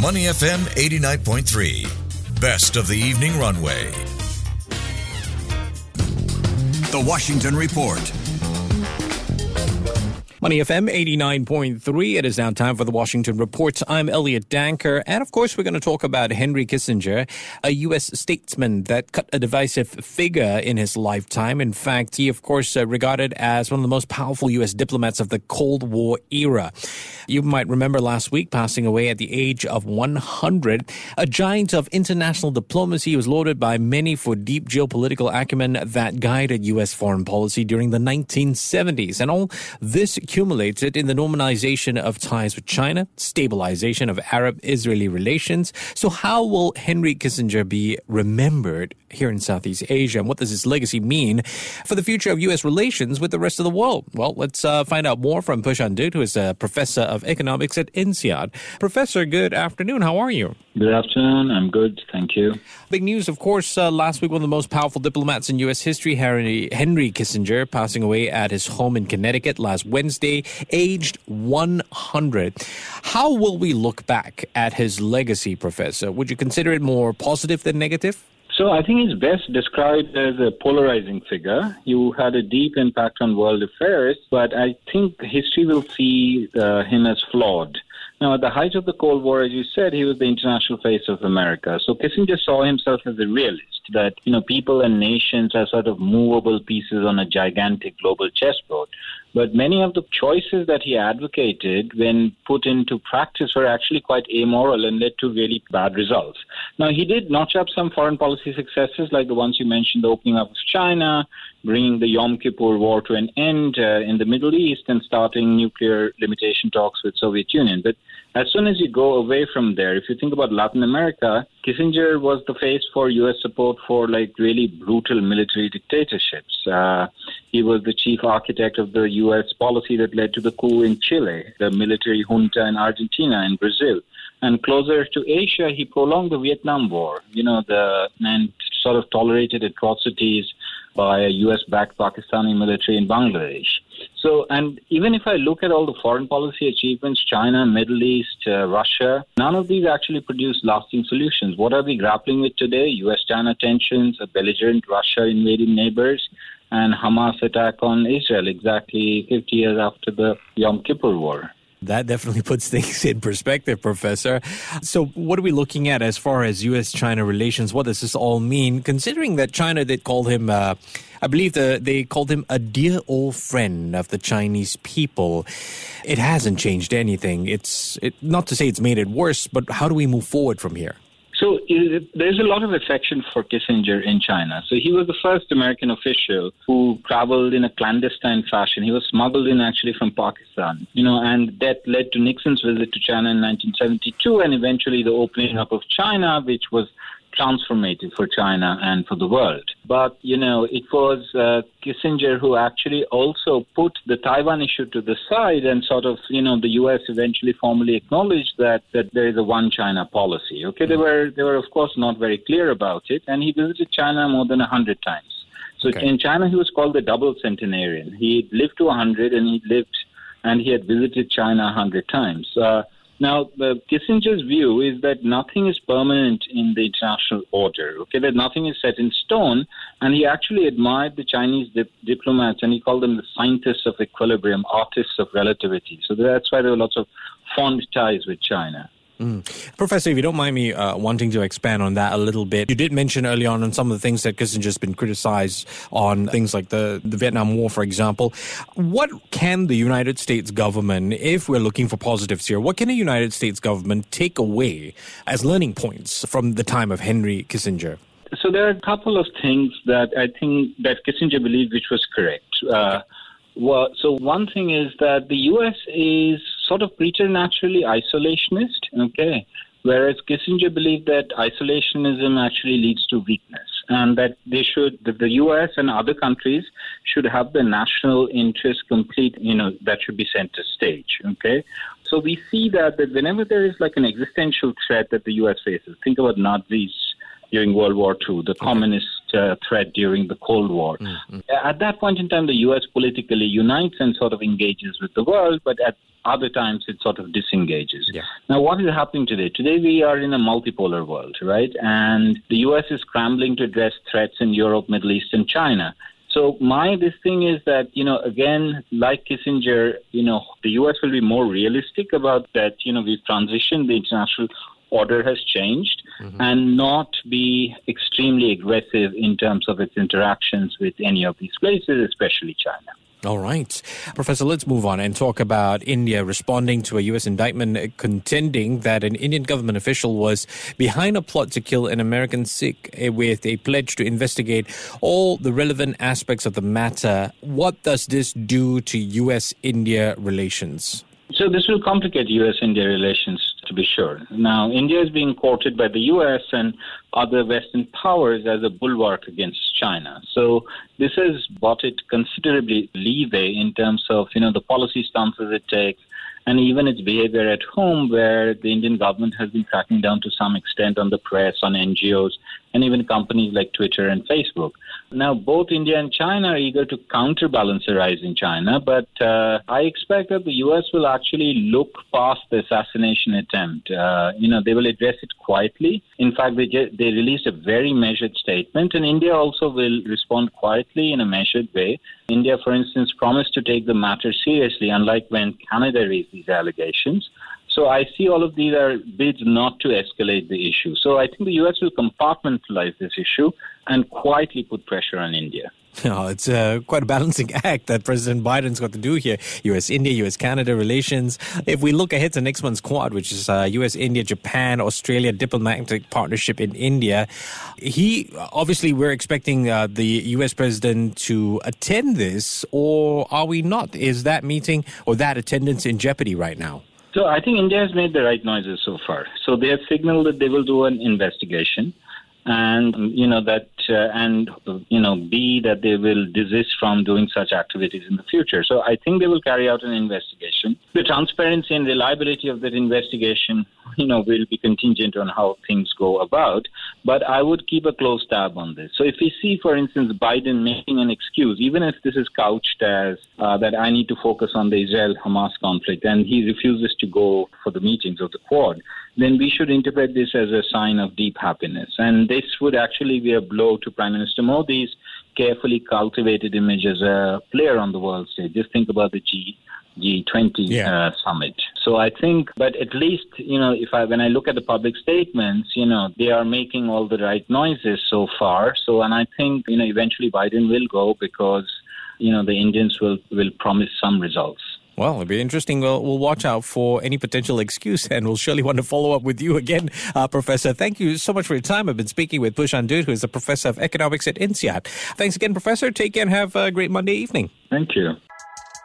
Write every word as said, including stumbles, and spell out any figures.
Money F M eighty-nine point three. Best of the evening runway. The Washington Report. Money F M eighty-nine point three. It is now time for the Washington Report. I'm Elliot Danker. And of course, we're going to talk about Henry Kissinger, a U S statesman that cut a divisive figure in his lifetime. In fact, he, of course, uh, regarded as one of the most powerful U S diplomats of the Cold War era. You might remember last week, passing away at the age of one hundred. A giant of international diplomacy, he was lauded by many for deep geopolitical acumen that guided U S foreign policy during the nineteen seventies. And all this accumulated in the normalization of ties with China, stabilization of Arab-Israeli relations. So how will Henry Kissinger be remembered here in Southeast Asia? And what does his legacy mean for the future of U S relations with the rest of the world? Well, let's uh, find out more from Pushan Dutt, who is a professor of economics at INSEAD. Professor, good afternoon. How are you? Good afternoon. I'm good. Thank you. Big news, of course, uh, last week, one of the most powerful diplomats in U S history, Henry, Henry Kissinger, passing away at his home in Connecticut last Wednesday, aged one hundred. How will we look back at his legacy, Professor? Would you consider it more positive than negative? So I think he's best described as a polarizing figure. You had a deep impact on world affairs, but I think history will see uh, him as flawed. Now, at the height of the Cold War, as you said, he was the international face of America. So Kissinger saw himself as a realist, that, you know, people and nations are sort of movable pieces on a gigantic global chessboard. But many of the choices that he advocated, when put into practice, were actually quite amoral and led to really bad results. Now, he did notch up some foreign policy successes, like the ones you mentioned, the opening up of China, bringing the Yom Kippur War to an end uh, in the Middle East, and starting nuclear limitation talks with Soviet Union. But as soon as you go away from there, if you think about Latin America, Kissinger was the face for U S support for, like, really brutal military dictatorships. Uh, he was the chief architect of the U S policy that led to the coup in Chile, the military junta in Argentina and Brazil. And closer to Asia, he prolonged the Vietnam War, you know, the and sort of tolerated atrocities by a U S-backed Pakistani military in Bangladesh. So, and even if I look at all the foreign policy achievements, China, Middle East, uh, Russia, none of these actually produce lasting solutions. What are we grappling with today? U S-China tensions, a belligerent Russia invading neighbors, and Hamas attack on Israel exactly fifty years after the Yom Kippur War. That definitely puts things in perspective, Professor. So what are we looking at as far as U S-China relations? What does this all mean? Considering that China did call him, uh, I believe the, they called him a dear old friend of the Chinese people. It hasn't changed anything. It's it, not to say it's made it worse, but how do we move forward from here? So there's a lot of affection for Kissinger in China. So he was the first American official who traveled in a clandestine fashion. He was smuggled in actually from Pakistan, you know, and that led to Nixon's visit to China in nineteen seventy-two and eventually the opening up of China, which was transformative for China and for the world. But, you know, it was uh, Kissinger who actually also put the Taiwan issue to the side and sort of, you know, the U S eventually formally acknowledged that that there is a one China policy. Okay, mm-hmm. they were, they were, of course, not very clear about it. And he visited China more than one hundred times. So okay. In China, he was called the double centenarian. He lived to one hundred and he lived and he had visited China one hundred times. Uh, Now, uh, Kissinger's view is that nothing is permanent in the international order, okay, that nothing is set in stone. And he actually admired the Chinese dip- diplomats, and he called them the scientists of equilibrium, artists of relativity. So that's why there were lots of fond ties with China. Mm. Professor, if you don't mind me uh, wanting to expand on that a little bit, you did mention early on on some of the things that Kissinger's been criticized on, things like the, the Vietnam War, for example. What can the United States government, if we're looking for positives here, what can the United States government take away as learning points from the time of Henry Kissinger? So there are a couple of things that I think that Kissinger believed which was correct. Uh, well, so one thing is that the U S is sort of preternaturally isolationist, okay, whereas Kissinger believed that isolationism actually leads to weakness and that they should, that the U S and other countries should have the national interest complete, you know, that should be center stage, okay? So we see that, that whenever there is like an existential threat that the U S faces, think about Nazis during World War Two, the communists, uh, threat during the Cold War. Mm-hmm. At that point in time, the U S politically unites and sort of engages with the world, but at other times it sort of disengages. Yeah. Now, what is happening today? Today we are in a multipolar world, right? And the U S is scrambling to address threats in Europe, Middle East, and China. So my this thing is that, you know, again, like Kissinger, you know, the U S will be more realistic about that, you know, we've transitioned, the international order has changed, mm-hmm. and not be extremely aggressive in terms of its interactions with any of these places, especially China. All right. Professor, let's move on and talk about India responding to a U S indictment contending that an Indian government official was behind a plot to kill an American Sikh with a pledge to investigate all the relevant aspects of the matter. What does this do to U S-India relations? So this will complicate U S-India relations, to be sure. Now, India is being courted by the U S and other Western powers as a bulwark against China. So this has bought it considerably leeway in terms of, you know, the policy stances it takes and even its behavior at home, where the Indian government has been cracking down to some extent on the press, on N G Os, and even companies like Twitter and Facebook. Now, both India and China are eager to counterbalance the rise in China, but uh, I expect that the U S will actually look past the assassination attempt. Uh, you know, they will address it quietly. In fact, they, ge- they released a very measured statement, and India also will respond quietly in a measured way. India, for instance, promised to take the matter seriously, unlike when Canada raised these allegations. So I see all of these are bids not to escalate the issue. So I think the U S will compartmentalize this issue and quietly put pressure on India. Oh, it's uh, quite a balancing act that President Biden's got to do here. U S-India, U S-Canada relations. If we look ahead to next month's Quad, which is uh, U S-India, Japan, Australia diplomatic partnership in India, he obviously we're expecting uh, the U S president to attend this, or are we not? Is that meeting or that attendance in jeopardy right now? So I think India has made the right noises so far. So they have signaled that they will do an investigation. And, you know, that uh, and, you know, B, that they will desist from doing such activities in the future. So I think they will carry out an investigation. The transparency and reliability of that investigation, you know, will be contingent on how things go about. But I would keep a close tab on this. So if we see, for instance, Biden making an excuse, even if this is couched as uh, that I need to focus on the Israel-Hamas conflict, and he refuses to go for the meetings of the Quad, then we should interpret this as a sign of deep happiness. And this would actually be a blow to Prime Minister Modi's carefully cultivated image as a player on the world stage. Just think about the G, G20 yeah. uh, summit. So I think, but at least, you know, if I, when I look at the public statements, you know, they are making all the right noises so far. So, and I think, you know, eventually Biden will go because, you know, the Indians will, will promise some results. Well, it'll be interesting. We'll, we'll watch out for any potential excuse, and we'll surely want to follow up with you again, uh, Professor. Thank you so much for your time. I've been speaking with Pushan Dutt, who is a professor of economics at INSEAD. Thanks again, Professor. Take care and have a great Monday evening. Thank you.